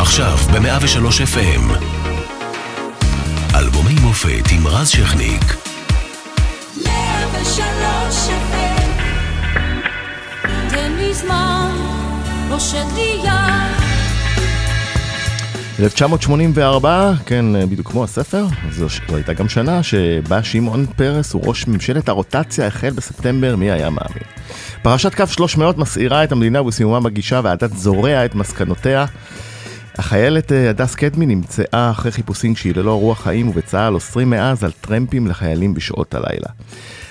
עכשיו ב-103 FM. אלבומי מופת עם רז שכניק. 103 FM. ומזמן רושד לי יד. 1984, כן, בדיוק כמו הספר, זו הייתה גם שנה שבה שמעון פרס הוא ראש ממשלת הרוטציה, החל בספטמבר, מי היה מאמין. פרשת קו 300 מסעירה את המדינה ובסיומה מגישה ועדת זורע את מסקנותיה. החיילת הדס קדמי נמצאה אחרי חיפושים שהיא ללא רוח חיים, ובצהל אוסרים מאז על טרמפים לחיילים בשעות הלילה.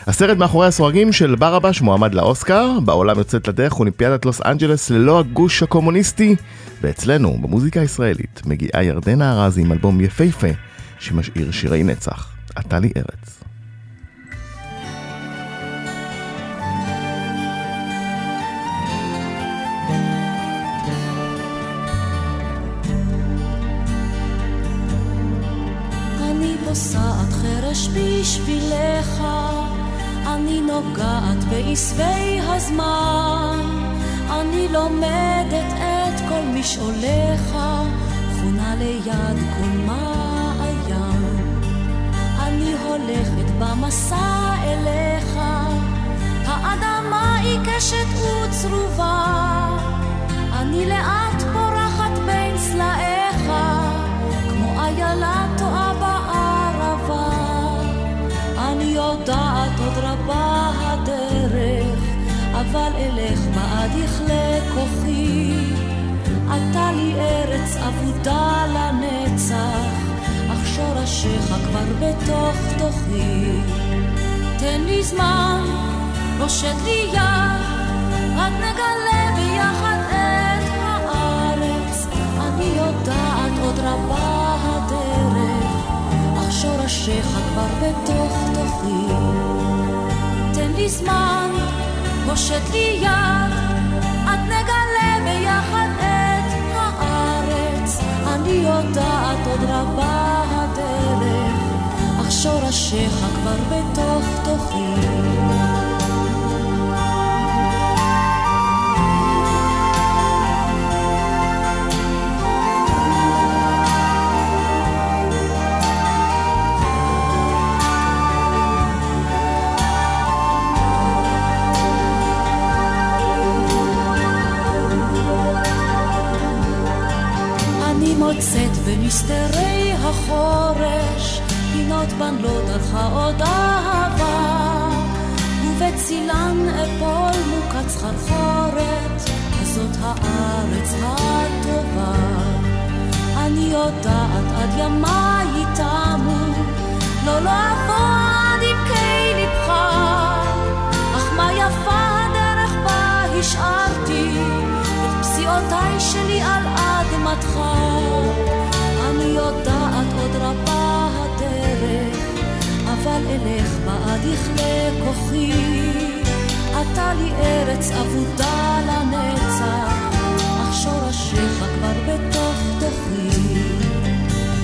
הסרט מאחורי הסורגים של ברבש מועמד לאוסקר, בעולם יוצאת לדרך אולימפיאדת לוס אנג'לס ללא הגוש הקומוניסטי, ואצלנו, במוזיקה הישראלית, מגיעה ירדנה ארזי עם אלבום יפהפה שמשאיר שירי נצח. אתה לי ארץ. אני פוסעת חרש בשבילך, אני נוגעת בעשבי הזמן, אני לומדת את כל משעוליך, חונה ליד כל מעיין. אני הולכת במסע אליך, האדמה היא קשת וצרובה, אני לאט פורחת בין סלעיך, כמו איילה טועה בערבה. אני יודעת עוד רבה הדרך, אבל אלך בעד יכלה כוחי. אתה לי ארץ עבודה לנצח, אך שורשיך כבר בתוך תוכי. תן לי זמן, רושד לי יד, עד נגלה ביחד את הארץ. אני יודעת עוד רבה הדרך, אך שורשיך כבר בתוך תוכי. תן לי זמן, רושד לי יד, עד נגלה ביחד את הארץ. אני יודעת עוד רבה הדרך, אך שורשיך כבר בתוך תוכי. מוצאת במסתרי החורש, פינות בנלות עלך עוד אהבה, ובצילן אפול מוקץ חרחורת, זאת הארץ הטובה. אני יודעת עד ימיי תמו, לא לעבוד עם קי לבך, אך מה יפה הדרך בה השארתי, את פסיעותיי שלי על אדמתך. אני יודעת עוד רבה הדרך, אבל אלך בעד יכלה כוחי. אתה לי ארץ עבודה לנצח, אך שורשיך כבר בתוך תוכי.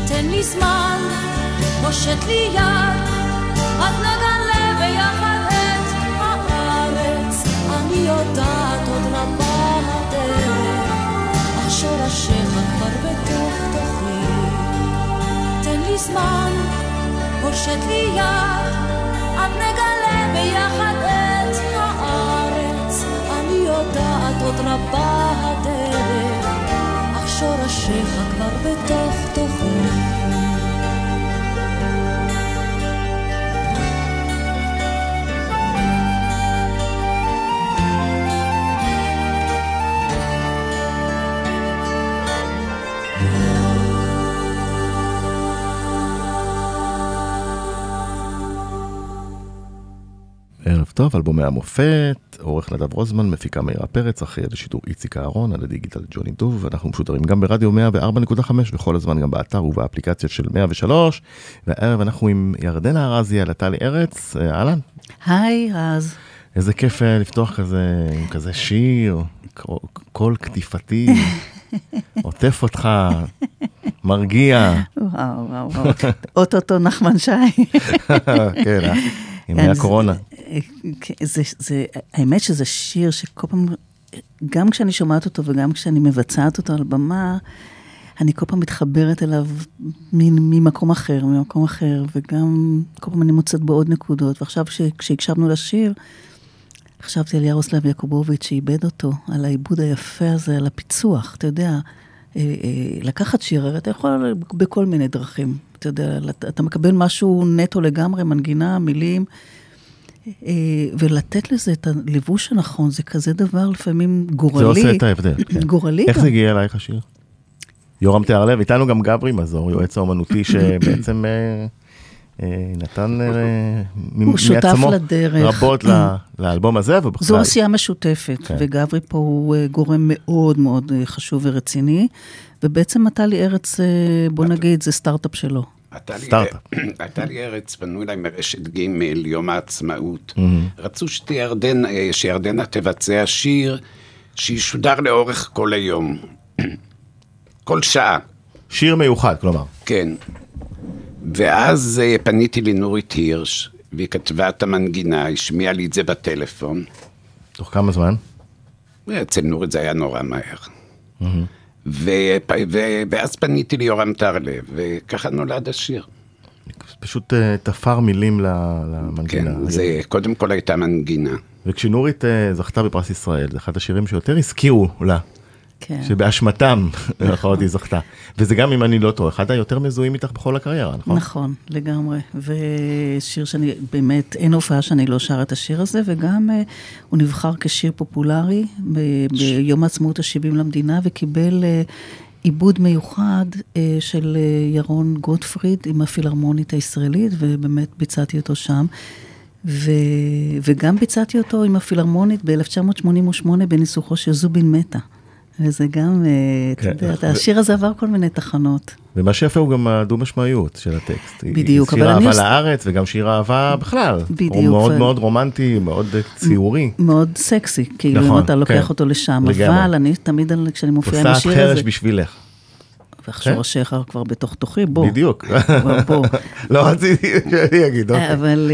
תן לי זמן, רושד לי יד, עד נגלה ביחד את הארץ. אני יודעת עוד רבה הדרך, אך שורשיך כבר בתוך תוכי. תן לי זמן, רושד לי יד, עד נגלה ביחד את הארץ. אני יודעת עוד רבה הדרך, אך שורשיך כבר בתוך תוכי. טוב, אלבומי המופת, עורך נדב רוזמן, מפיקה מירה פרץ, אחראי על השידור איציק אהרון, על הדיגיטל יוני דו, ואנחנו משודרים גם ברדיו 104.5 וכל הזמן גם באתר ובאפליקציה של 103, והערב אנחנו עם ירדנה ארזי על אתה לי ארץ. אהלן. היי רז. איזה כיף לפתוח כזה, עם כזה שיר, קול קטיפתי, עוטף אותך, מרגיע. וואו, וואו, וואו. אוטוטו נחמן שי. כן, ימי הקורונה. האמת שזה שיר שכל פעם, גם כשאני שומעת אותו וגם כשאני מבצעת אותו על במה, אני כל פעם מתחברת אליו ממקום אחר, וגם כל פעם אני מוצאת בו עוד נקודות, ועכשיו כשהקשבנו לשיר, חשבתי על ירוסלב יעקובוביץ' שאיבד אותו, על העיבוד היפה הזה, על הפיצוח, אתה יודע, לקחת שיר, אתה יכול בכל מיני דרכים, אתה יודע, אתה מקבל משהו נטו לגמרי, מנגינה, מילים, ולתת לזה את הלבוש הנכון, זה כזה דבר לפעמים גורלי. זה עושה את ההבדל. גורלי. איך זה הגיע אלייך השיר? יורם תיאר לב, איתנו גם גברי מזור, יועץ האומנותי שבעצם נתן מעצמו רבות לאלבום הזה. זו עשייה משותפת, וגברי פה הוא גורם מאוד מאוד חשוב ורציני, ובעצם אתה לי ארץ, בוא נגיד, זה סטארט-אפ שלו. אתה לי ארץ, פנו אליי מרשת ג' יום העצמאות. רצו שירדנה תבצע שיר שישודר לאורך כל היום. כל שעה. שיר מיוחד, כלומר. כן. ואז פניתי לנורית הירש, והיא כתבה את המנגינה, השמיעה לי את זה בטלפון. תוך כמה זמן? אצל נורית זה היה נורא מהר. ואז פניתי ליורם תהר לב, וככה נולד השיר. פשוט תפר מילים למנגינה. כן, זה קודם כל הייתה מנגינה. וכשנורית זכתה בפרס ישראל, זה אחד השירים שיותר הזכירו לה. שבאשמתם אחרות היא זכתה. וזה גם אם אני לא טועה, אחד היותר מזוהים איתך בכל הקריירה, נכון? נכון, לגמרי. ושיר שאני, באמת, אין הופעה שאני לא שר את השיר הזה, וגם הוא נבחר כשיר פופולרי ביום העצמאות ה-70 למדינה, וקיבל עיבוד מיוחד של ירון גוטפריד עם הפילהרמונית הישראלית, ובאמת ביצעתי אותו שם. וגם ביצעתי אותו עם הפילהרמונית ב-1988 בניסוחו של זובין מטה. וזה גם, אתה יודע, השיר הזה עבר כל מיני תחנות. ומה שיפה הוא גם הדו משמעיות של הטקסט. בדיוק. שיר אהבה לארץ וגם שיר אהבה בכלל. בדיוק. הוא מאוד מאוד רומנטי, מאוד ציורי. מאוד סקסי, כאילו אם אתה לוקח אותו לשם. אבל אני תמיד, כשאני מופיעה עם השיר הזה... עושה את חרש בשבילך. ועכשיו השחר כבר בתוך תוכי, בוא. בדיוק. לא רציתי שאני אגיד, אוקיי. אבל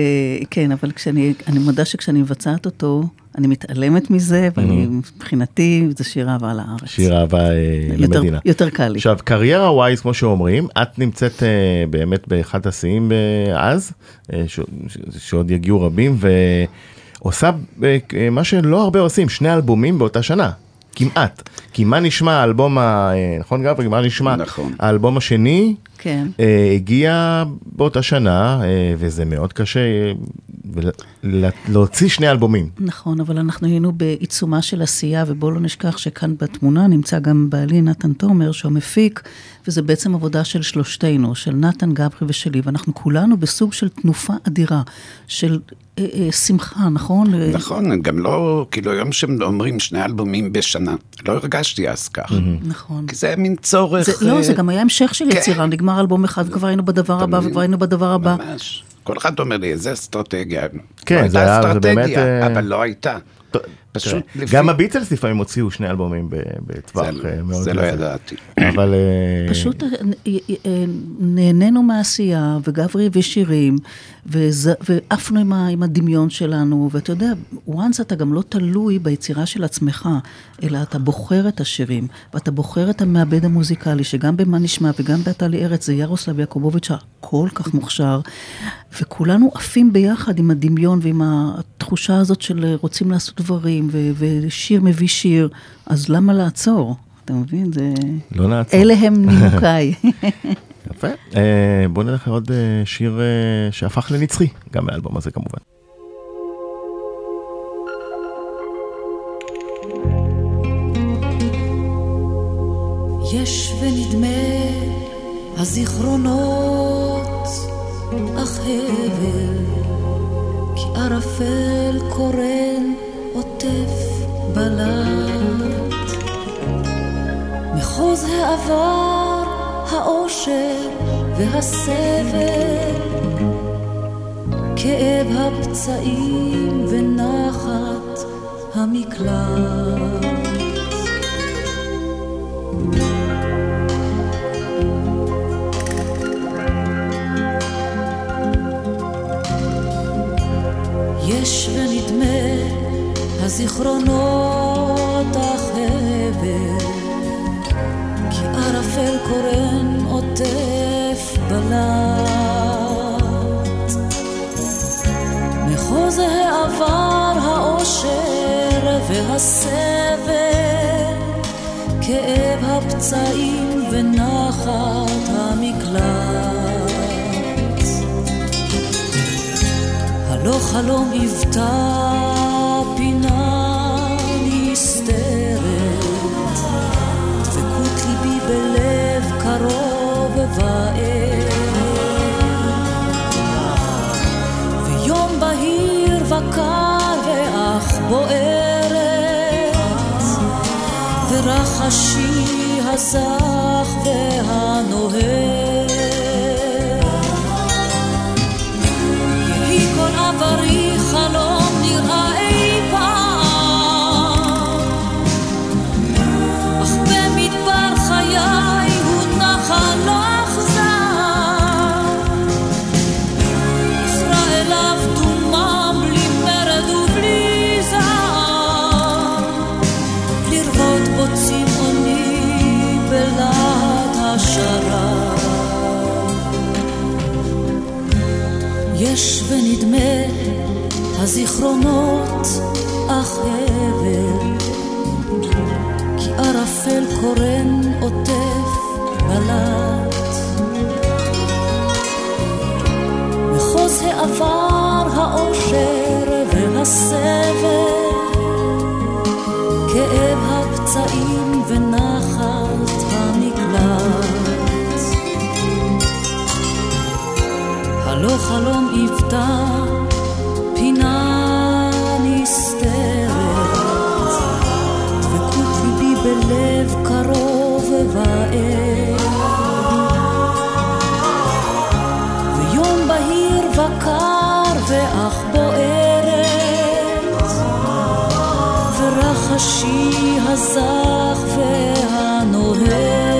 כן, אבל כשאני, אני מודה שכשאני מבצעת אותו... אני מתעלמת מזה, ואני מבחינתי, זה שיר אהבה לארץ. שיר אהבה למדינה. יותר קל לי. עכשיו, קריירה ווייז, כמו שאומרים, את נמצאת באמת באחד השיאים אז, שעוד יגיעו רבים, ועושה מה שלא הרבה עושים, 2 אלבומים באותה שנה, כמעט. כי מה נשמע האלבום, נכון גברי, מה נשמע? נכון. האלבום השני, הגיע באותה שנה, וזה מאוד קשה... להוציא 2 אלבומים. נכון, אבל אנחנו היינו בעיצומה של עשייה, ובואו לא נשכח שכאן בתמונה נמצא גם בעלי נתן תומר, שהוא מפיק, וזה בעצם עבודה של שלושתנו, של נתן, גברי ושלי, ואנחנו כולנו בסוג של תנופה אדירה, של שמחה, נכון? נכון, גם לא, כאילו יום שהם אומרים 2 אלבומים בשנה, לא הרגשתי אז כך. נכון. כי זה היה מין צורך... לא, זה גם היה המשך של יצירה, נגמר אלבום אחד, כבר היינו בדבר הבא, וכבר היינו בדבר הבא. ממש. כל אחד אומר לי, זה אסטרטגיה. כן, זה היה אסטרטגיה, אבל לא הייתה. גם הביטלס לפעמים הוציאו 2 אלבומים בטווח. זה לא ידעתי. אבל... פשוט נהנינו מהעשייה, וגברי ושירים, ועפנו עם הדמיון שלנו, ואתה יודע, once אתה גם לא תלוי ביצירה של עצמך, אלא אתה בוחר את השירים, ואתה בוחר את המעבד המוזיקלי, שגם במה נשמע, וגם באתה לי ארץ, זה ירוסלב יעקובוביץ' הכל כך מוכשר, וכולנו עפים ביחד עם הדמיון, ועם התחושה הזאת של רוצים לעשות דברים, ושיר מביא שיר, אז למה לעצור? אתה מבין? זה... לא נעצור. אלה הם נימוקיי. יפה. בואו נלך עוד שיר שהפך לנצחי, גם מהאלבום הזה כמובן. יש ונדמה הזיכרונות אך הבל כי ערפל קורן עוטף בלט מחוז העבר האושר והסבל כאב הפצעים ונחת המקלט יש ונדמה הזיכרונות החבר כי ערפל קורא הסבל, כאב הפצעים ונחת המקלט. הלא חלום יבטא פינה נסתרת, דבקות ליבי בלב קרוב ובער, ויום בהיר וקר ואך בוערת, ורחשי הזך והנוהר, יהי כל עברי חלום נראה אי פעם, אך במדבר חיי הוא נחל אכזב, ישראל אבדומה בלי מרד ובלי זעם, לראות בו צמאוני בלעד השרב. יש ונדמה הזיכרונות אך הבל, כי ערפל קורן עוטף בלט, מחוז העבר האושר והסבל, כאב הפצעים ונחת המקלט. הלא חלום יבטא פינה נסתרת, דבקות ליבי בלב קרוב ובער, ויום בהיר וקר ואך בוערת, ורחשי הזך והנוהר.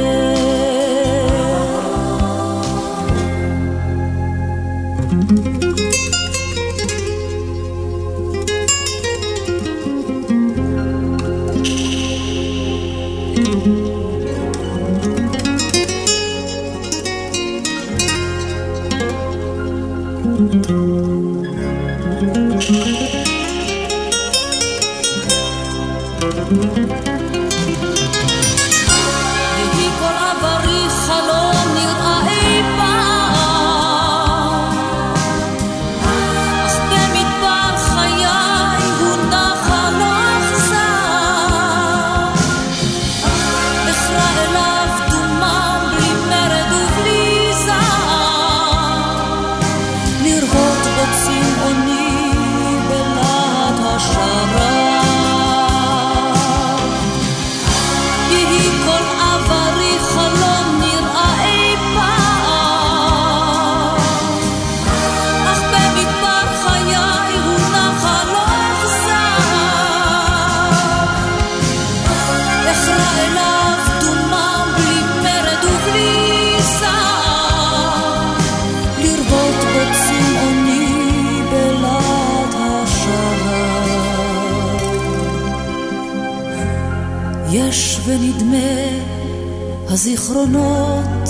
יש ונדמה הזיכרונות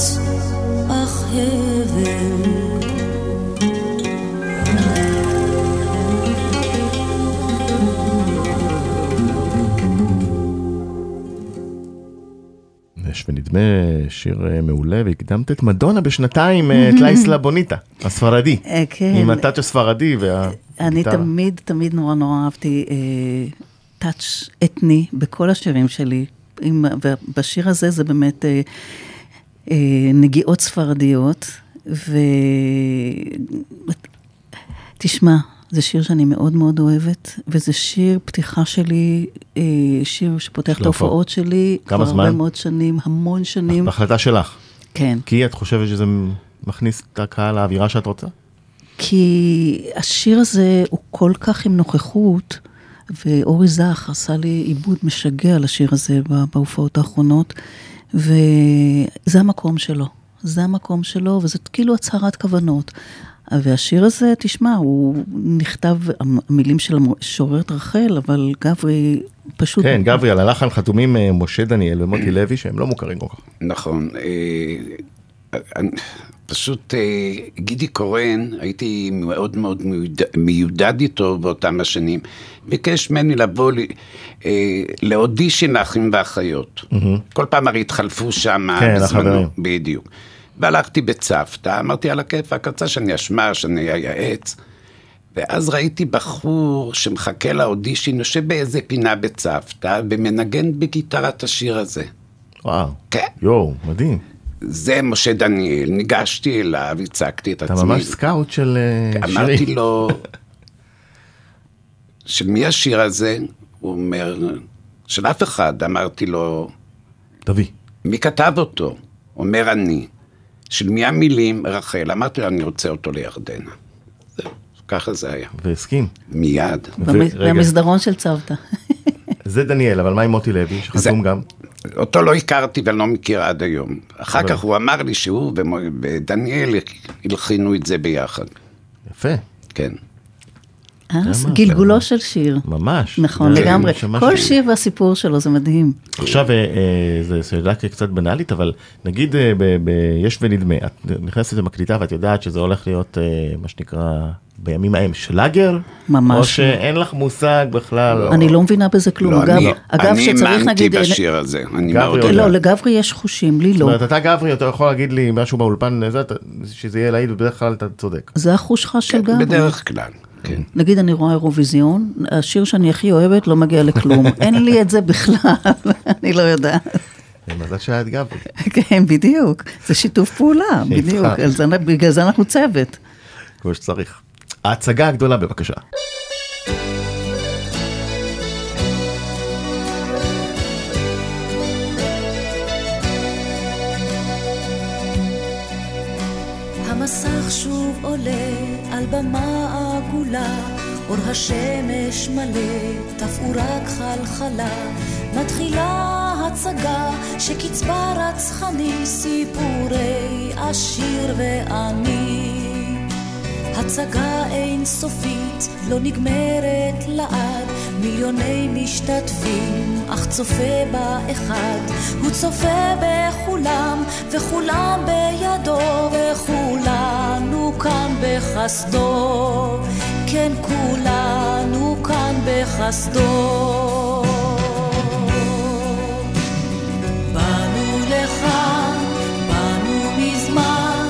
אך הבל, יש ונדמה שיר מעולה, והקדמת את מדונה בשנתיים, את לייסלה בוניטה הספרדי, עם הטאץ' הספרדי. אני תמיד נורא אהבתי טאץ' אתני בכל השירים שלי, ובשיר הזה זה באמת נגיעות ספרדיות, ותשמע, זה שיר שאני מאוד מאוד אוהבת, וזה שיר פתיחה שלי, שיר שפותח את ההופעות שלי, כבר הרבה מאוד שנים, המון שנים. בהחלטה שלך? כן. כי את חושבת שזה מכניס את הקהל לאווירה שאת רוצה? כי השיר הזה הוא כל כך עם נוכחות, ואורי זך עשה לי עיבוד משגע לשיר הזה בהופעות האחרונות, וזה המקום שלו, זה המקום שלו, וזה כאילו הצהרת כוונות. והשיר הזה, תשמע, הוא נכתב, המילים של המשוררת רחל, אבל גברי פשוט... כן, גברי, על הלחן חתומים משה דניאל ומוטי לוי, שהם לא מוכרים כל כך. נכון. פשוט גידי קורן, הייתי מאוד מאוד מיודד איתו באותם השנים, ביקש ממני לבוא לאודישן לאחים ואחיות. כל פעם הרי התחלפו שם בזמנו, בדיוק. והלכתי בצוותא, אמרתי על הכיפאק, רצה שאני אשמע, שאני אייעץ. ואז ראיתי בחור שמחכה לאודישן, יושב באיזה פינה בצוותא, ומנגן בגיטרת השיר הזה. וואו, יואו, מדהים. זה משה דניאל, ניגשתי אליו, הצגתי את עצמי. אתה ממש סקאוט של שירים. אמרתי לו, של מי השיר הזה? הוא אומר, של אף אחד. אמרתי לו, תביא. מי כתב אותו? אומר אני. של מי המילים? רחל. אמרתי לו, אני רוצה אותו לירדנה. ככה זה היה. והסכים. מיד. במסדרון של צוותא. זה דניאל, אבל מה עם מוטי לוי? שחתום גם. אותו לא הכרתי ולא מכיר עד היום. אחר כך הוא אמר לי שהוא ודניאל הלחינו את זה ביחד. יפה. כן. גלגולו של שיר. ממש. נכון, לגמרי. כל שיר והסיפור שלו, זה מדהים. עכשיו, זה שאלה קצת בנאלית, אבל נגיד, יש ונדמה, את נכנסת למקליטה ואת יודעת שזה הולך להיות, מה שנקרא, בימים ההם שלאגר? ממש. או שאין לך מושג בכלל? אני לא מבינה בזה כלום. אני אמנתי בשיר הזה. לא, לגברי יש חושים, לי לא. זאת אומרת, אתה גברי, אתה יכול להגיד לי משהו באולפן, שזה יהיה להעיד, ובדרך כלל אתה צודק. זה החושך של גברי. בדרך כלל. נגיד, אני רואה אירוויזיון, השיר שאני הכי אוהבת לא מגיע לכלום. אין לי את זה בכלל, אני לא יודעת. מזל שאת גברי. כן, בדיוק. זה שיתוף פעולה, בדיוק. בגלל זה אנחנו צוות. כמו שצריך. ההצגה הגדולה, בבקשה. המסך שוב עולה על במה עגולה, אור השמש מלא, תפאורה כחלחלה, מתחילה הצגה שקצבה רצחני, סיפורי עשיר ועני. הצגה אינסופית, לא נגמרת לעד, מיליוני משתתפים, אך צופה באחד. הוא צופה בכולם, וכולם בידו, וכולנו כאן בחסדו, כן כולנו כאן בחסדו. באנו לכאן, באנו מזמן,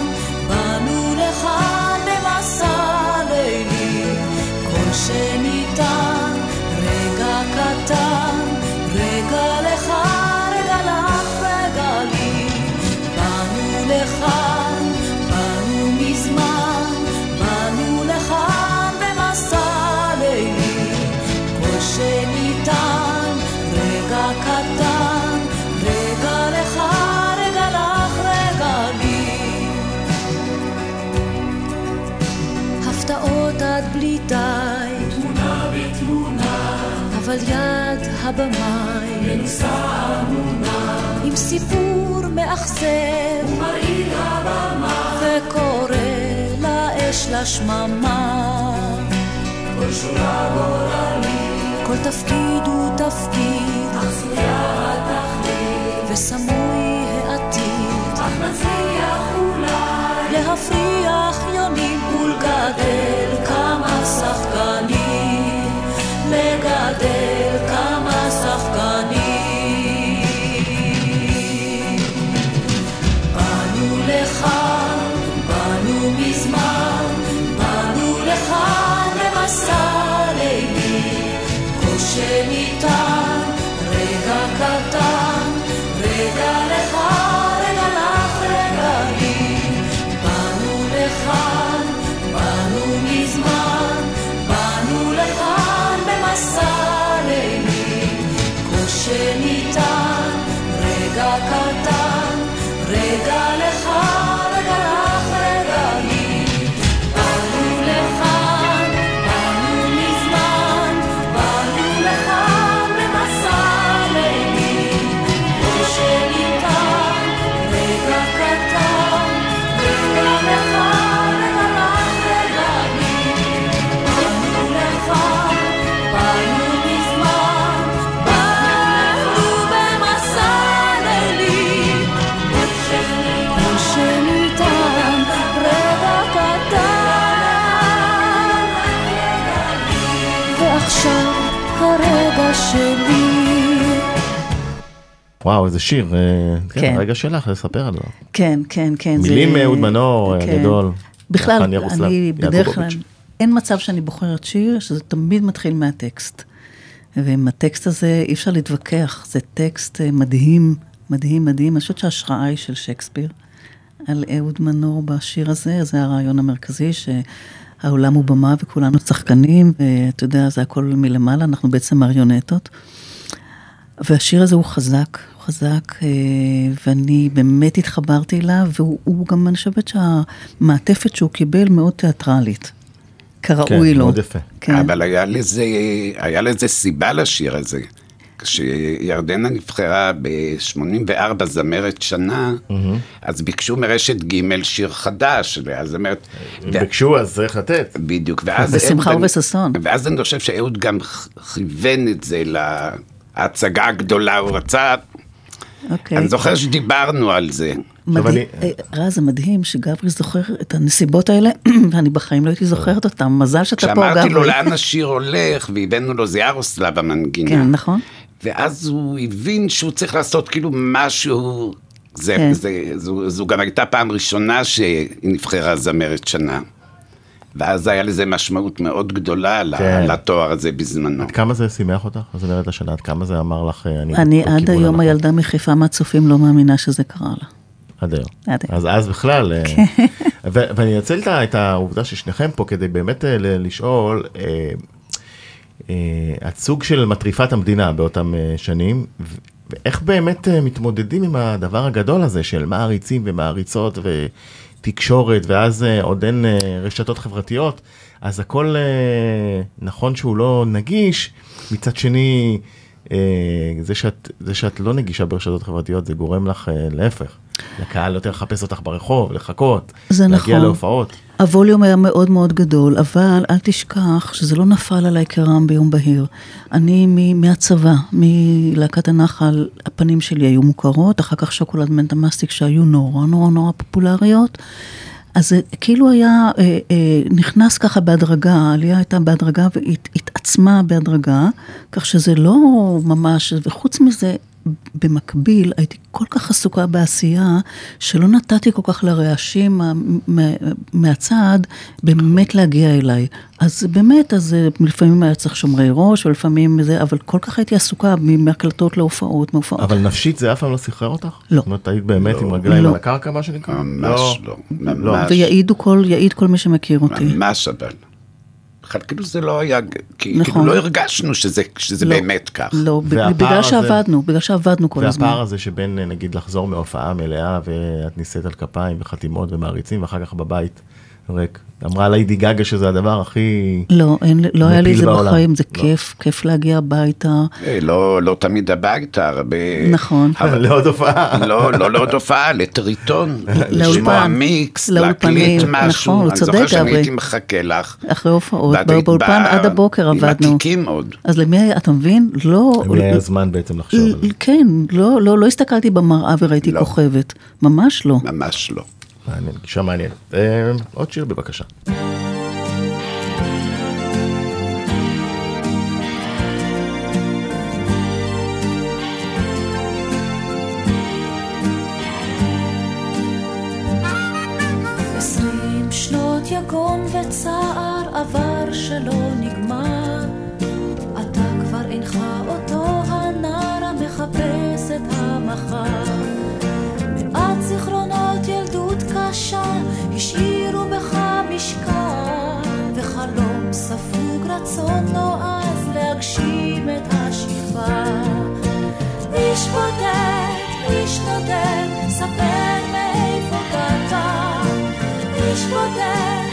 באנו לכאן שניתן, רגע קטן, רגע לך, רגע לך, רגע לי. באנו לכאן, באנו מזמן, באנו לכאן במסע לילי. כל שניתן, רגע קטן, רגע לך, רגע לך, רגע לי. הפתעות עד בלי די, אבל יד הבמאי מנוסה אמונה, עם סיפור מאכזב ומרעיל הבמה, וקורא לאש לשממה. כל שורה גורלית, כל תפקיד הוא תפקיד, תחזויה התכלית, וסמוי העתיד, אך מצליח אולי להפריח יונים ולגדל כמה שחקנים, לגדל כמה שחקנים. באנו לכאן, באנו מזמן, באנו לכאן במסע לילי. כל שניתן, רגע קטן, רגע לך, רגע לך, רגע לי. באנו לכאן, באנו מזמן, באנו לכאן במסע לילי. כל שניתן, רגע קטן, רגע לך, רגע לך, רגע לי. באנו לכאן, באנו מזמן, באנו לכאן במסע לילי. כל שניתן, רגע קטן, רגע לך, רגע לך, רגע לי. באנו לכאן, באנו מזמן, באנו במסע לילי. כל שניתן, וואו, איזה שיר. כן. הרגע שלך, לספר על זה. כן, כן, כן. מילים אהוד מנור, גדול. בכלל, אני בדרך כלל, אין מצב שאני בוחרת שיר, שזה תמיד מתחיל מהטקסט. ועם הטקסט הזה אי אפשר להתווכח, זה טקסט מדהים, מדהים, מדהים. אני חושבת שההשראה היא של שייקספיר. על אהוד מנור בשיר הזה, זה הרעיון המרכזי שהעולם הוא במה וכולנו שחקנים, ואתה יודע, זה הכל מלמעלה, אנחנו בעצם מריונטות. והשיר הזה הוא חזק, הוא חזק, ואני באמת התחברתי אליו, והוא גם, אני חושבת שהמעטפת שהוא קיבל מאוד תיאטרלית. כראוי לו. כן, אבל היה לזה סיבה לשיר הזה. כשירדנה נבחרה ב-84 זמרת שנה, אז ביקשו מרשת ג' שיר חדש, ואז אמרת... ביקשו, אז איך לתת. בדיוק. בשמחה ובששון. ואז אני חושב שאהוד גם כיוון את זה להצגה הגדולה, הוא רצה... אני זוכר שדיברנו על זה. רז, זה מדהים שגברי זוכר את הנסיבות האלה, ואני בחיים לא הייתי זוכרת אותן, מזל שאתה פה גברי. כשאמרתי לו לאן השיר הולך, והבאנו לו זה ירוסלב המנגינה. כן, נכון. ואז הוא הבין שהוא צריך לעשות כאילו משהו, זו גם הייתה פעם ראשונה שהיא נבחרה זמרת שנה. ואז היה לזה משמעות מאוד גדולה לתואר הזה בזמנו. עד כמה זה שימח אותך? אז אומרת השנה, עד כמה זה אמר לך? אני עד היום הילדה מחיפה מהצופים לא מאמינה שזה קרה לה. עד היום. אז בכלל, ואני אנצל את העובדה ששניכם פה כדי באמת לשאול, הצוג של מטריפת המדינה באותם שנים, ואיך באמת מתמודדים עם הדבר הגדול הזה של מעריצים ומעריצות ו... תקשורת, ואז עוד אין רשתות חברתיות, אז הכל נכון שהוא לא נגיש, מצד שני, זה שאת לא נגישה ברשתות חברתיות, זה גורם לך להפך. לקהל יותר לחפש אותך ברחוב, לחכות, להגיע להופעות. הווליום היה מאוד מאוד גדול, אבל אל תשכח שזה לא נפל עליי כרעם ביום בהיר. אני מהצבא, מלהקת הנחל, הפנים שלי היו מוכרות, אחר כך שוקולד מנטמאסטיק שהיו נורא נורא נורא פופולריות, אז כאילו היה נכנס ככה בהדרגה, העלייה הייתה בהדרגה והתעצמה בהדרגה, כך שזה לא ממש, וחוץ מזה, במקביל הייתי כל כך עסוקה בעשייה שלא נתתי כל כך לרעשים מהצד באמת להגיע אליי. אז באמת, אז לפעמים היה צריך שומרי ראש ולפעמים זה, אבל כל כך הייתי עסוקה מהקלטות להופעות, מהופעות. אבל נפשית זה אף פעם לא שחרר אותך? לא. זאת אומרת, היית באמת עם רגליים על הקרקע, מה שנקרא? ממש לא. ויעיד כל מי שמכיר אותי. ממש אבל. כאילו זה לא היה, כאילו לא הרגשנו שזה באמת כך. לא, בגלל שעבדנו כל הזמן. והפער הזה שבין, נגיד, לחזור מההופעה מלאה, ואת ניסית על כפיים וחתימות ומעריצים, ואחר כך בבית רק. אמרה ליידי גאגה שזה הדבר הכי... לא היה לי זה בחיים, זה כיף, כיף להגיע הביתה. לא תמיד הביתה, הרבה... נכון. לעוד הופעה. לא לעוד הופעה, לטריטון, לשמוע מיקס, להקליט משהו. אני זוכר שאני הייתי מחכה לך. אחרי הופעות, באולפן עד הבוקר עבדנו. עם עתיקים עוד. אז למי, אתה מבין? לא... אולי היה זמן בעצם לחשוב על זה. כן, לא הסתכלתי במראה וראיתי כוכבת. ממש לא. ממש לא. מעניין, גישה מעניין. עוד שיר בבקשה. עשרים שנות יגון וצער עבר שלא נגמר, אתה כבר אינך אותו הנער המחפש את המחר. מעט זיכרונות ילדות השאירו בך משקל וחלום ספוג רצון נועז להגשים את השאיפה. נשבודת, ספר מאיפה געת. נשבודת,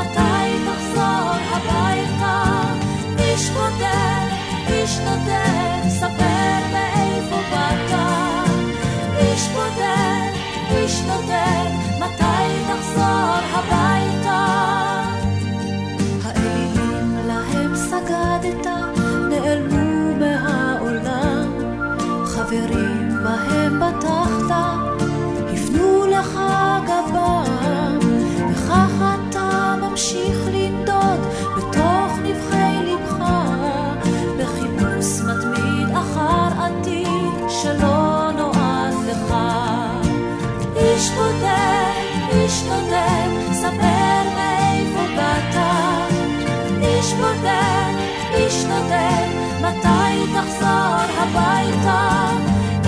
מתי תחזור הביתה. נשבודת, ספר מאיפה געת. נשנודר, מתי תחזור הביתה? האלים להם סגדת, נעלמו מהעולם, מתי תחזור הביתה?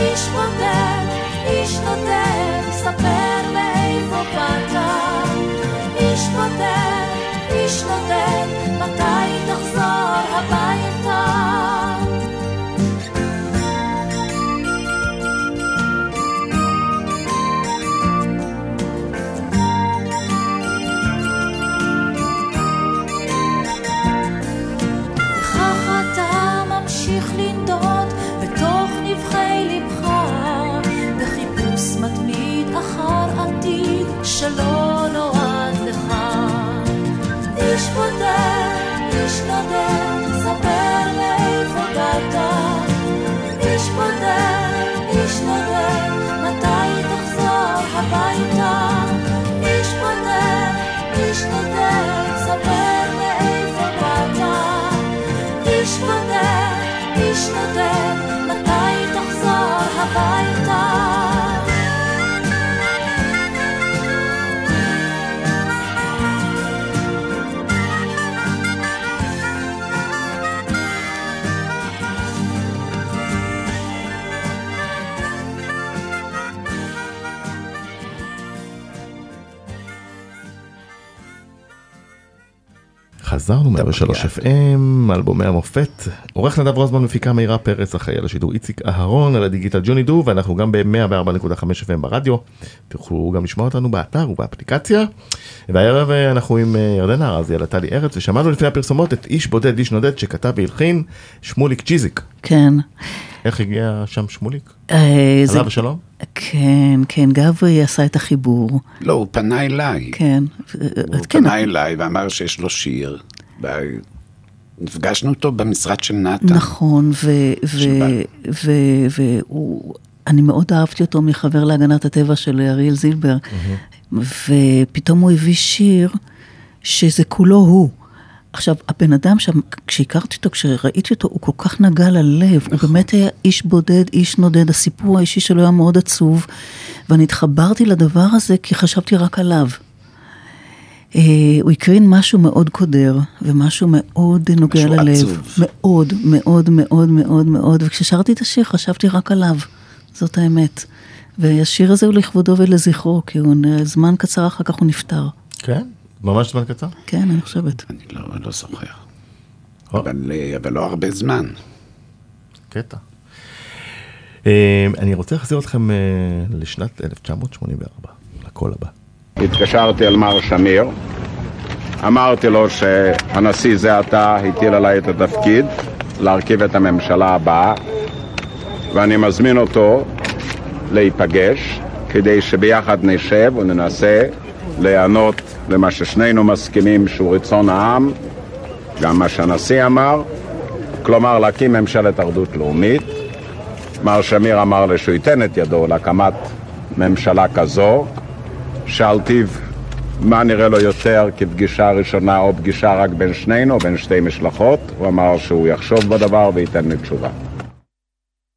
איש מותם, איש נותם, ספר מאיפה באת. איש מותם, איש נותם, מתי תחזור הביתה? שלא נועד לך. איש בודד, איש נודד, ספר לאיפה באת. איש בודד, איש נודד, מתי תחזור הביתה? איש בודד, איש נודד, ספר לאיפה באת. איש בודד, איש נודד, מתי תחזור הביתה? חזרנו 103 FM, אלבומי המופת. עורך נדב רוזמן, מפיקה מירה פרס, אחראי על השידור איציק אהרון, על הדיגיטל יוני דו, ואנחנו גם ב-104.5 FM ברדיו. תוכלו גם לשמוע אותנו באתר ובאפליקציה. והערב אנחנו עם ירדנה ארזי על "אתה לי ארץ", ושמענו לפני הפרסומות את "איש בודד, איש נודד", שכתב והלחין שמוליק צ'יזיק. כן. איך הגיע שם שמוליק? עליו השלום? כן, כן, גברי עשה את החיבור. לא, הוא פנה אליי. כן. הוא פנה אליי ואמר שיש לו שיר. נפגשנו אותו במשרד של נתן. נכון, ואני מאוד אהבתי אותו מחבר להגנת הטבע של אריאל זילבר, ופתאום הוא הביא שיר שזה כולו הוא. עכשיו, הבן אדם שם, כשהכרתי אותו, כשראיתי אותו, הוא כל כך נגע ללב, הוא באמת היה איש בודד, איש נודד, הסיפור האישי שלו היה מאוד עצוב, ואני התחברתי לדבר הזה, כי חשבתי רק עליו. הוא הקרין משהו מאוד קודר, ומשהו מאוד נוגע ללב. מאוד, מאוד, מאוד, מאוד, מאוד, וכששרתי את השיר, חשבתי רק עליו. זאת האמת. והשיר הזה הוא לכבודו ולזכרו, כי הוא זמן קצר, אחר כך הוא נפטר. כן? ממש זמן קצר? כן, אני חושבת. אני לא זוכר. אבל לא הרבה זמן. קטע. אני רוצה להחזיר אתכם לשנת 1984, לכל הבא. התקשרתי אל מר שמיר, אמרתי לו שהנשיא זה עתה הטיל עליי את התפקיד להרכיב את הממשלה הבאה, ואני מזמין אותו להיפגש, כדי שביחד נשב וננסה להיענות למה ששנינו מסכימים שהוא רצון העם, גם מה שהנשיא אמר, כלומר להקים ממשלת אחדות לאומית. מר שמיר אמר לי שהוא ייתן את ידו להקמת ממשלה כזו. שאלתי מה נראה לו יותר, כפגישה ראשונה או פגישה רק בין שנינו, בין שתי משלחות. הוא אמר שהוא יחשוב בדבר וייתן לי תשובה.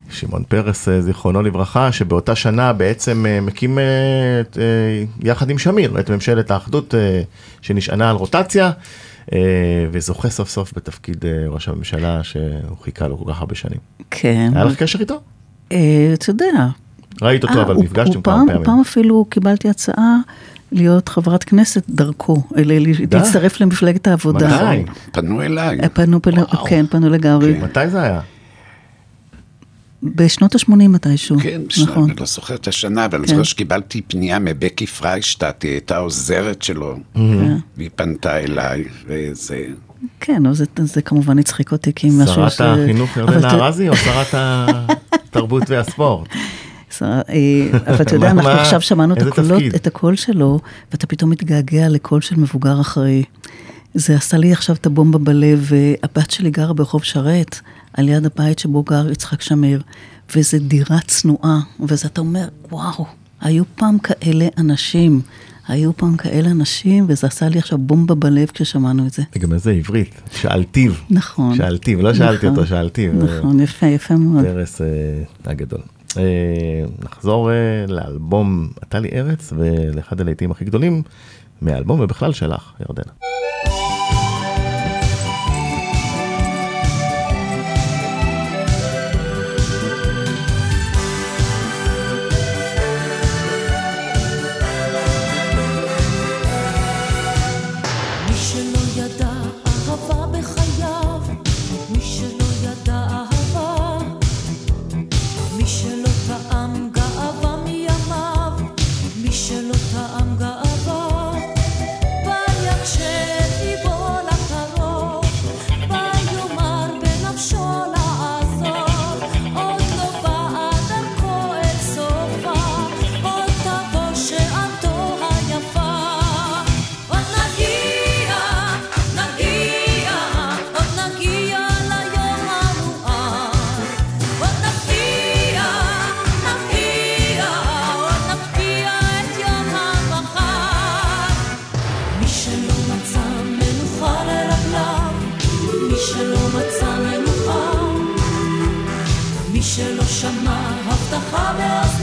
שמעון פרס, זיכרונו לברכה, שבאותה שנה בעצם מקים יחד עם שמיר את ממשלת האחדות שנשענה על רוטציה, וזוכה סוף סוף בתפקיד ראש הממשלה שהוא חיכה לו כל כך הרבה שנים. כן. היה לך קשר איתו? אתה יודע. ראית אותו, אבל נפגשתם כמה פעמים. הוא פעם אפילו קיבלתי הצעה להיות חברת כנסת דרכו, להצטרף למפלגת העבודה. מתי? פנו אליי. כן, פנו לגברי. מתי זה היה? בשנות ה-80 מתישהו. כן, נכון. אני לא זוכר את השנה, אבל אני זוכר שקיבלתי פנייה מבקי פריישטאט, היא הייתה עוזרת שלו, והיא פנתה אליי, וזה... כן, זה כמובן הצחיק אותי, כי משהו ש... שרת החינוך ירדנה ארזי, או שרת התרבות והספורט? אבל אתה יודע, אנחנו עכשיו שמענו את הקול שלו, ואתה פתאום מתגעגע לקול של מבוגר אחרי. זה עשה לי עכשיו את הבומבה בלב, והבת שלי גרה ברחוב שרת, על יד הבית שבו גר יצחק שמיר, וזה דירה צנועה, וזה אתה אומר, וואו, היו פעם כאלה אנשים, היו פעם כאלה אנשים, וזה עשה לי עכשיו בומבה בלב כששמענו את זה. וגם איזה עברית, שאלתיו. נכון. שאלתיו, לא שאלתי אותו, שאלתיו. נכון, יפה, יפה מאוד. פרס הגדול. נחזור לאלבום "אתה לי ארץ", ולאחד הלהיטים הכי גדולים מהאלבום ובכלל שלך, ירדנה.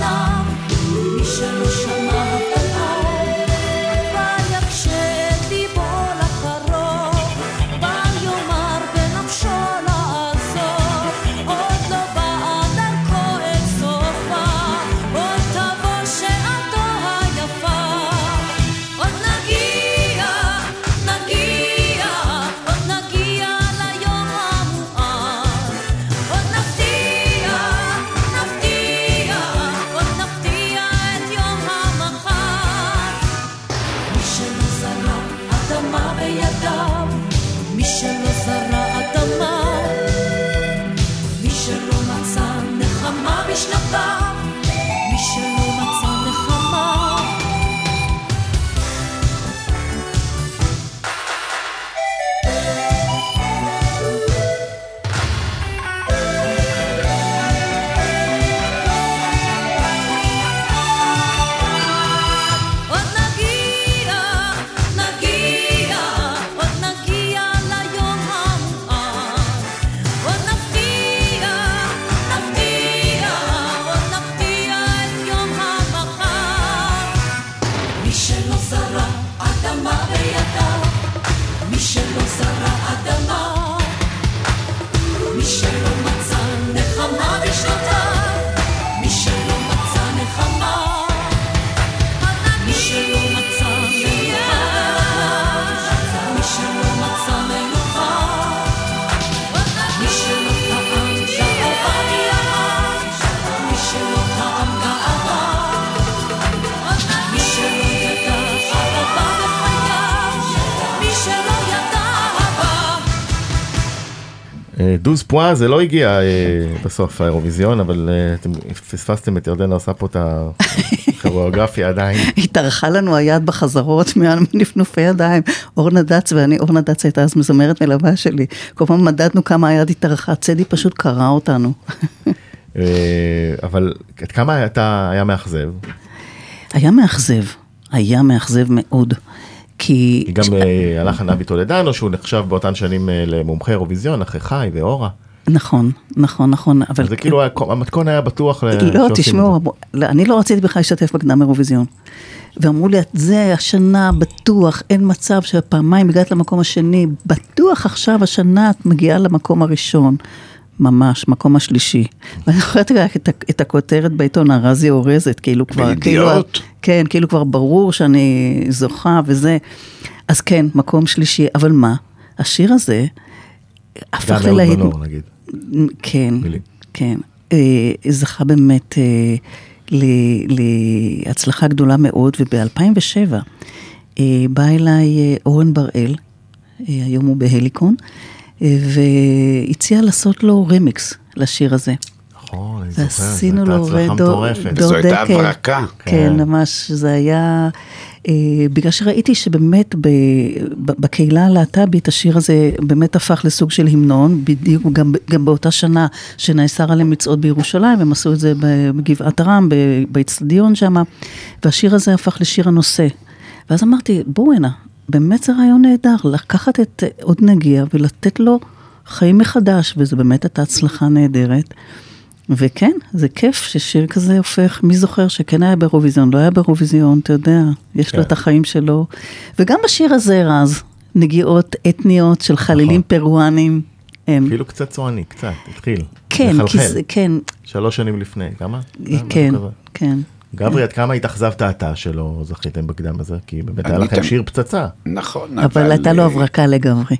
העולם, מי שלא שמע עליי, בל יקשה את ליבו לקרוב, בל יאמר בנפשו לעזוב, עוד לא באה דרכו את סופה, עוד תבוא שעתו היפה, עוד נגיע ליום המואר, עוד נפתיע את יום המחר. מי שלא זרע אדמה בידיו, מי שלא זרע אדמה, מי שלא מצא נחמה בשנתיו, מי שלא מצא נחמה. עוד נגיע ליום המואר, עוד עוד נפתיע את יום המחר. מי שלא זרע אדמה בידיו, מי שלא זרע אדמה, מי שלא מצא נחמה בשנותיו, מי שלא מצא נחמה, מי שלא מצא מנוחה, מי שלא מצא מנוחה, מי שלא טעם גאווה, מי שלא טעם גאווה, מי שלא ידע אהבה בחייו, מי שלא ידע אהבה. דוז פואה זה לא הגיע בסוף האירוויזיון, אבל אתם פספסתם את ירדנה עושה פה את הכוריאוגרפיה עדיין. התארכה לנו היד בחזרות מנפנופי ידיים. אורנה דץ ואני, אורנה דץ הייתה אז מזמרת מלווה שלי. כל פעם מדדנו כמה היד התארכה, צדי פשוט קרע אותנו. אבל עד כמה היה מאכזב? היה מאכזב מאוד. כי היא גם הלך ענבי תולדנו, שהוא נחשב באותן שנים למומחה אירוויזיון, אחרי חי ואורה. נכון, נכון, נכון. אבל זה כאילו, המתכון היה בטוח. לא, תשמעו, אני לא רציתי בכלל להשתתף בקדם אירוויזיון. ואמרו לי, זה השנה בטוח, אין מצב שהפעמיים הגעת למקום השני, בטוח עכשיו השנה את מגיעה למקום הראשון. ממש, מקום השלישי. ואני חושבת רק את הכותרת בעיתון, הרזי אורזת, כאילו כבר... בידיעות. כן, כאילו כבר ברור שאני זוכה וזה. אז כן, מקום שלישי, אבל מה? השיר הזה הפך ללהיט... גם אהוד מנור, נגיד. כן, כן. זכה באמת להצלחה גדולה מאוד, וב-2007 בא אליי אורן בראל, היום הוא בהליקון, והציע לעשות לו רמיקס לשיר הזה. נכון, אני זוכר, זו הייתה הצלחה מטורפת. זו הייתה הברקה. כן, ממש, זה היה... בגלל שראיתי שבאמת בקהילה הלהט"בית השיר הזה באמת הפך לסוג של המנון, בדיוק גם באותה שנה שנאסר עליהם לצעוד בירושלים, הם עשו את זה בגבעת רם, באצטדיון שם, והשיר הזה הפך לשיר הנושא. ואז אמרתי, בואו הנה, באמת זה רעיון נהדר, לקחת את עוד נגיע ולתת לו חיים מחדש, וזו באמת הייתה הצלחה נהדרת. וכן, זה כיף ששיר כזה הופך, מי זוכר שכן היה באירוויזיון, לא היה באירוויזיון, אתה יודע, יש לו את החיים שלו. וגם בשיר הזה רז, נגיעות אתניות של חלילים פירואנים. אפילו קצת צועני, קצת, התחיל. כן. 3 שנים לפני, כמה? כן. גברי, עד כמה התאכזבת אתה שלא זכיתם בקדם הזה? כי באמת היה לכם שיר פצצה. נכון, אבל... אבל הייתה לו הברקה לגברי.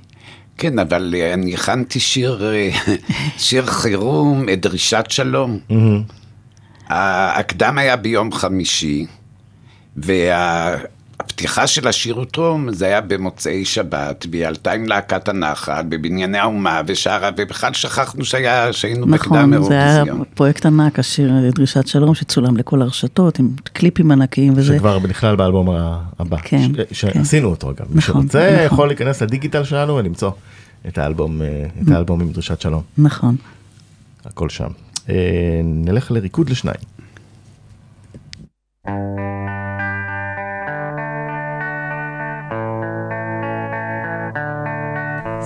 כן, אבל אני הכנתי שיר חירום, דרישת שלום. הקדם היה ביום חמישי, והפתיחה של השיר וטרום, זה היה במוצאי שבת, ועלתה עם להקת הנחל, בבנייני האומה ושרה, ובכלל שכחנו שהיינו בקדם אירוויזיון. נכון, זה היה פרויקט ענק, השיר דרישת שלום, שצולם לכל הרשתות, עם קליפים ענקיים וזה. שכבר בכלל באלבום הבא. כן. שעשינו אותו גם. מי שרוצה יכול להיכנס לדיגיטל שלנו ולמצוא את האלבום עם דרישת שלום. נכון. הכל שם. נלך לריקוד לשניים.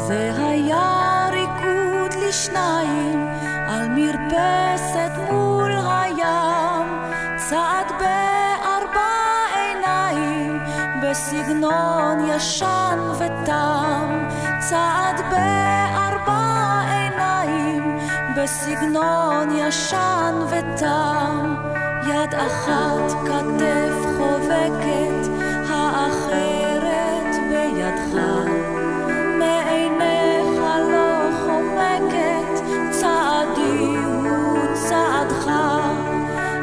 זה היה ריקוד לשניים על מרפסת מול הים, צעד בארבע עיניים בסגנון ישן ותם, צעד בארבע עיניים בסגנון ישן ותם, יד אחת כתף חובקת האחרת בידך, מעיניך לא חומקת, צעדי הוא צעדך.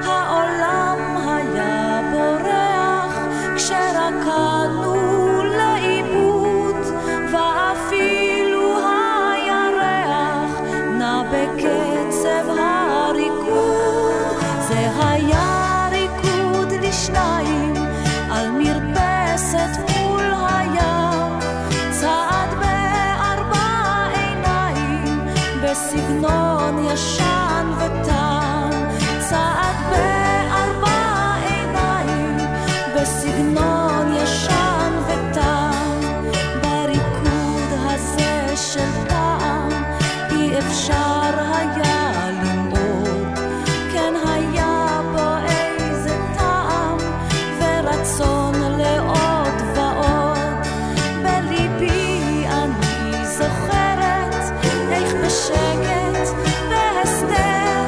העולם היה בורח כשרקענו לאיבוד, ואפילו הירח נע בקצב הריקוד. זה היה ריקוד לשניים על מרפסת מול הים, צעד בארבע עיניים בסגנון ישן ותם, צעד בארבע עיניים בסגנון ישן ותם. בריקוד הזה של פעם אי אפשר היה ללמוד, כן היה פה איזה טעם ורצון לעוד ועוד. בליבי אני זוכרת איך בשקט בהסתר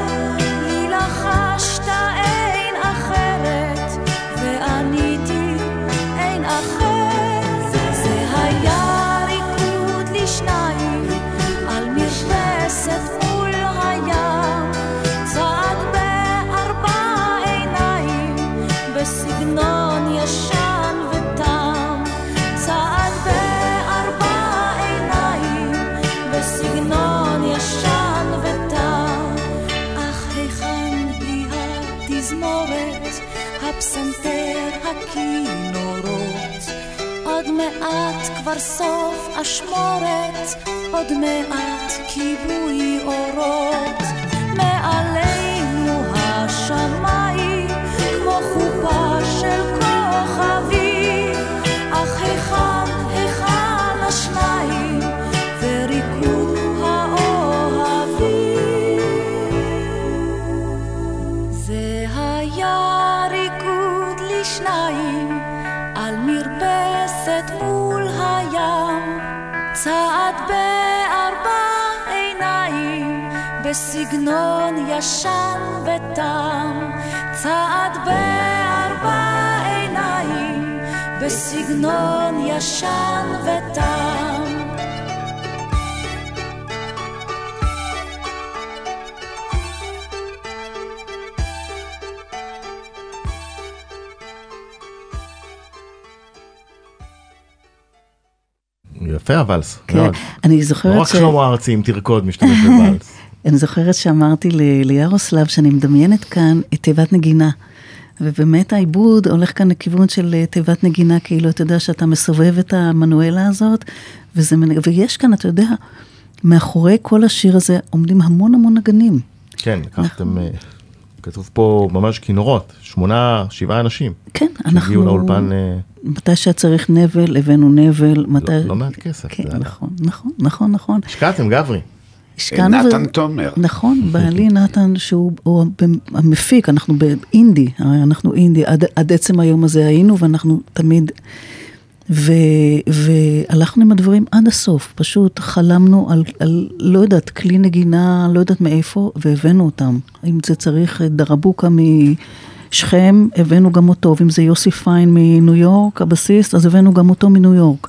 לי לחשת אין אחרת, ועניתי אין אחרת. זה היה ריקוד לשניים על מרפסת מול הים, צעד בארבע עיניים בסגנון ישן ותם, צעד בארבע עיניים בסגנון ישן ותם. אך היכן היא התזמורת, הפסנתר, הכינורות? עוד מעט כבר סוף אשמורת, עוד מעט כיבוי אורות. מעלינו השמיים כמו חופה של כוכבים, אך היכן, היכן השניים וריקוד האוהבים? זה היה ריקוד לשניים על מרפסת מול הים, צעד בארבע עיניים בסגנון ישן ותם, צעד בארבע עיניים בסגנון ישן ותם. יפה הוואלס, מאוד. אני זוכרת רק שלמה ארצי, אם תרקוד, משתמש בוואלס. אני זוכרת שאמרתי לירוסלב שאני מדמיינת כאן את תיבת נגינה, ובאמת העיבוד הולך כאן לכיוון של תיבת נגינה, כאילו אתה יודע שאתה מסובב את המנואלה הזאת, ויש כאן, אתה יודע, מאחורי כל השיר הזה עומדים המון המון נגנים. כן, לקחתם, כתוב פה ממש כינורות, 8-7 אנשים. כן, אנחנו... שהגיעו לאולפן... מתי שצריך נבל, הבאנו נבל, מתי... לא מעט כסף. כן, נכון, נכון, נכון, נכון. השקעתם, גברי. נתן תומר. נכון, בעלי נתן, שהוא המפיק, אנחנו באינדי, אנחנו אינדי, עד עצם היום הזה היינו, ואנחנו תמיד... והלכנו עם הדברים עד הסוף, פשוט חלמנו על, לא יודעת, כלי נגינה, לא יודעת מאיפה, והבאנו אותם. אם זה צריך דרבוקה משכם, הבאנו גם אותו, ואם זה יוסף פיין מניו יורק, הבסיס, אז הבאנו גם אותו מניו יורק.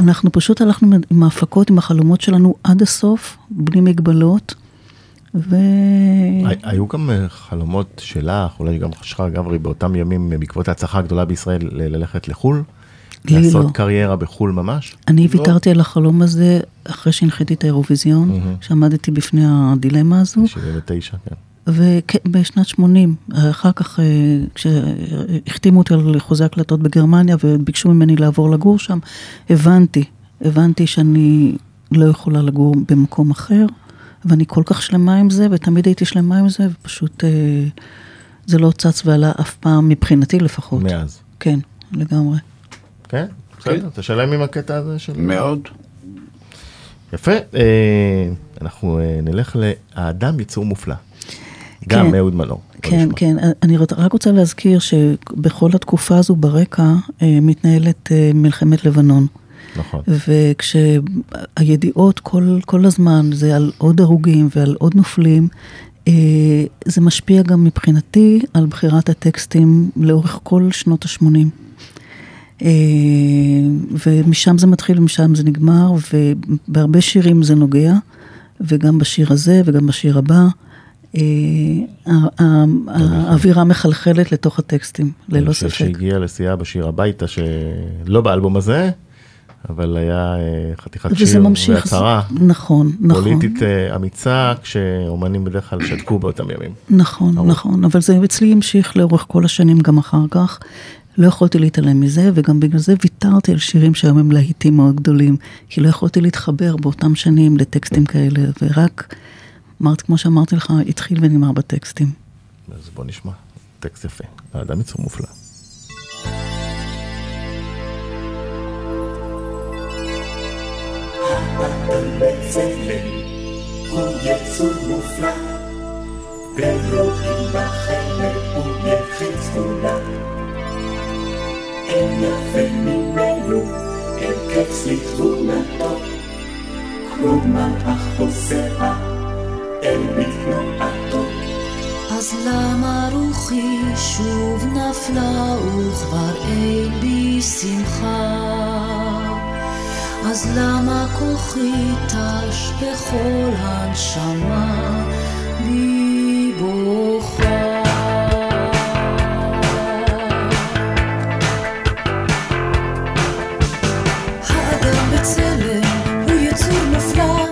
אנחנו פשוט הלכנו עם ההפקות, עם החלומות שלנו עד הסוף, בלי מגבלות, היו גם חלומות שלך, אולי גם חשכה גברי באותם ימים, בעקבות ההצלחה הגדולה בישראל, ללכת לחול? לעשות קריירה בחול ממש? אני ויתרתי על החלום הזה אחרי שהנחיתי את האירוויזיון, שעמדתי בפני הדילמה הזו. 79, כן. ובשנת 80, אחר כך, כשהחתימו אותי על חוזה הקלטות בגרמניה, וביקשו ממני לעבור לגור שם, הבנתי שאני לא יכולה לגור במקום אחר, ואני כל כך שלמה עם זה, ותמיד הייתי שלמה עם זה, ופשוט זה לא צץ ועלה אף פעם, מבחינתי לפחות. מאז. כן, לגמרי. כן, בסדר, תשלם עם הקטע הזה של... מאוד. יפה, אנחנו נלך לאדם ייצור מופלא. גם אהוד מנור. כן, כן. אני רק רוצה להזכיר שבכל התקופה הזו ברקע מתנהלת מלחמת לבנון. נכון. וכשהידיעות כל הזמן זה על עוד הרוגים ועל עוד נופלים, זה משפיע גם מבחינתי על בחירת הטקסטים לאורך כל שנות ה-80. ומשם זה מתחיל ומשם זה נגמר, ובהרבה שירים זה נוגע, וגם בשיר הזה וגם בשיר הבא האווירה מחלחלת לתוך הטקסטים, ללא ספק. אני חושב שהגיע לשיאה בשיר הביתה, שלא באלבום הזה, אבל היה חתיכת שיר והצהרה פוליטית אמיצה, כשאומנים בדרך כלל שתקו באותם ימים. נכון, נכון, אבל זה אצלי המשיך לאורך כל השנים גם אחר כך, לא יכולתי להתעלם מזה, וגם בגלל זה ויתרתי על שירים שהיום הם להיטים מאוד גדולים, כי לא יכולתי להתחבר באותם שנים לטקסטים כאלה, ורק, כמו שאמרתי לך, התחיל ונגמר בטקסטים. אז בוא נשמע, טקסט יפה, האדם יצור מופלא. האדם בצלם הוא יצור מופלא, ברואים בחלק הוא יחיד סגולה. אין יפה ממנו, אין קץ לתבונתו, כמו מלאך פוסע, אין בתנועתו. אז למה רוחי שוב נפלה וכבר אין בי שמחה? אז למה כוחי תש בכל הנשמה בי בוכה? צלם, הוא יצור מופלא,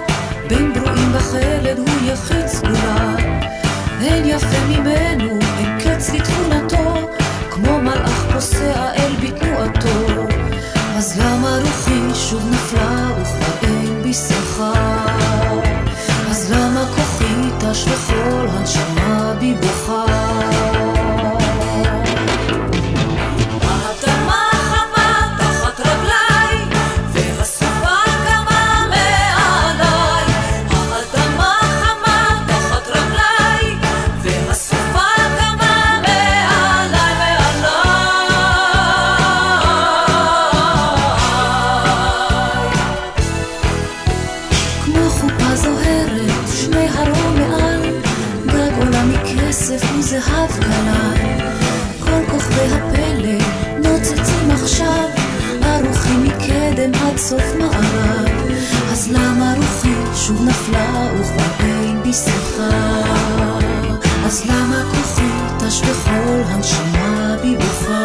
בין ברואים בחלד הוא יחיד סגולה. אין יפה ממנו, אין קץ לתבונתו, כמו מלאך פוסע אל בתנועתו. אז למה רוחי שוב נפלה וכבר אין בי שמחה? אז למה כוחי תש וכל הנשמה בי בוכה? סוף מערב, אז למה רוחי שוב נפלה וכבר אין בי שמחה? אז למה כוחי תש וכל הנשמה בי בוכה?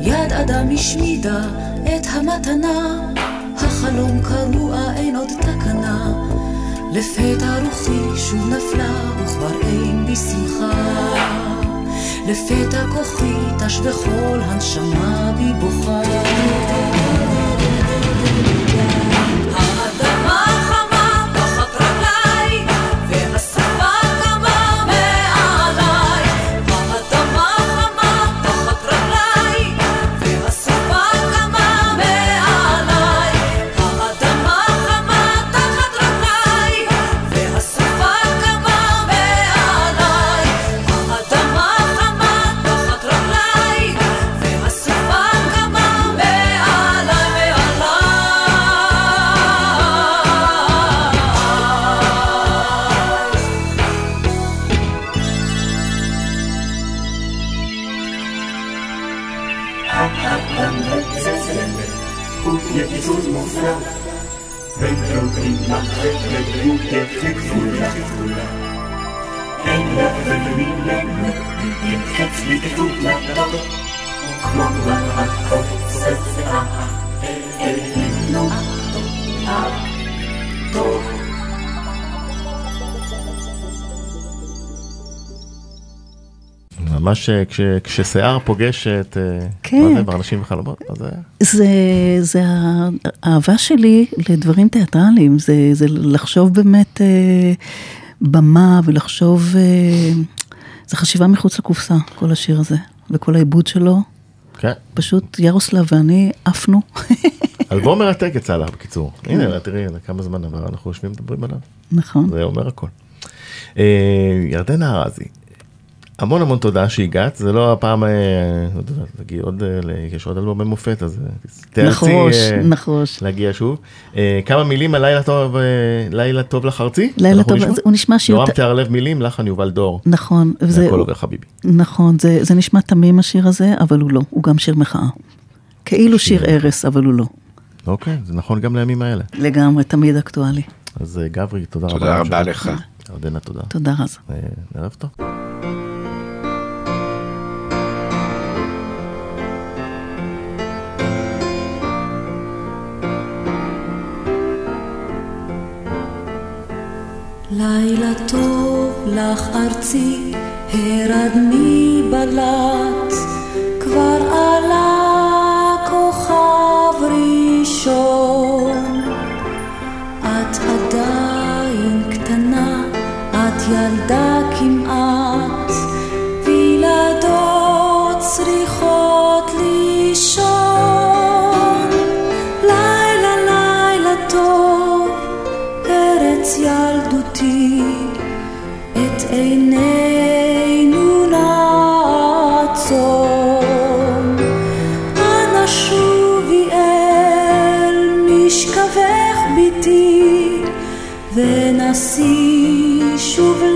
יד אדם השמידה את המתנה, החלום קרוע אין עוד תקנה. לפתע רוחי שוב נפלה וכבר אין בי שמחה, לפתע כוחי תש וכל הנשמה בי בוכה. Mama, I hope so. ממש כששיער פוגשת, מה זה, באנשים וחלומות? זה האהבה שלי לדברים תיאטרליים, זה לחשוב באמת במה ולחשוב, זה חשיבה מחוץ לקופסה, כל השיר הזה, וכל העיבוד שלו. כן. פשוט ירוסלב ואני עפנו. אלבום מרתק יצא לה, בקיצור. הנה, תראי, כמה זמן עבר, אנחנו יושבים מדברים עליו. נכון. זה אומר הכל. ירדנה ארזי, המון המון תודה שהגעת, זה לא הפעם, להגיע עוד, יש עוד אלבום במופת, אז תרצי להגיע שוב. כמה מילים, לילה טוב לך ארצי? לילה טוב, הוא נשמע שיותר. יואם תהר לב מילים, לחן יובל דור. נכון. והכל עובר חביבי. נכון, זה נשמע תמים השיר הזה, אבל הוא לא, הוא גם שיר מחאה. כאילו שיר ערס, אבל הוא לא. אוקיי, זה נכון גם לימים האלה. לגמרי, תמיד אקטואלי. אז גברי, תודה רבה. תודה רבה לך. עודנה, תודה. תודה רז. ערב טוב. לילה טוב לך ארצי, הרדני בלט, כבר עלה כוכב ראשון. את עדיין קטנה, את ילדה כמעט, וילדות צריכות לישון. לילה לילה טוב, ארץ ילדות, את עינינו נעצום, אנא שובי אל משכבך ביתי, ונסי שוב לחלום.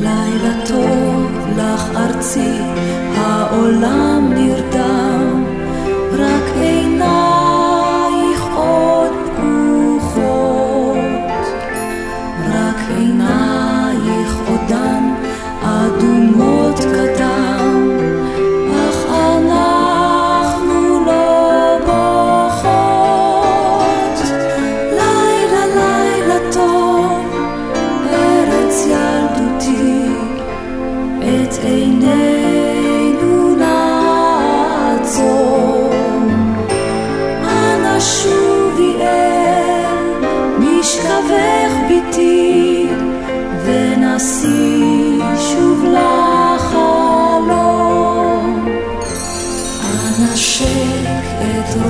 לילה טוב לך ארצי, העולם נרדם, רק עיניי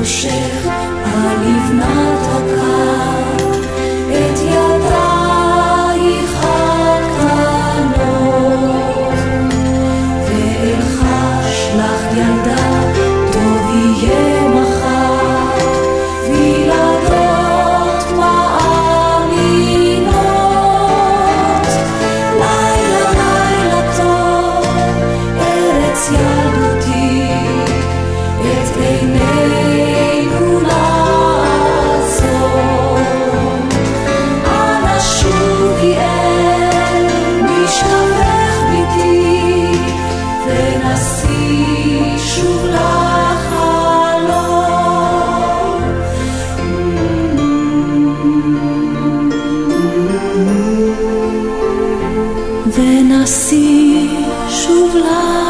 שך על לבנת הקר, את ידייך הקטנות, ואלחש לך ילדה, טוב יהיה מחר, וילדות מאמינות. לילה לילה טוב, ארץ ילדותי, את עיני ונשיא שוב לה.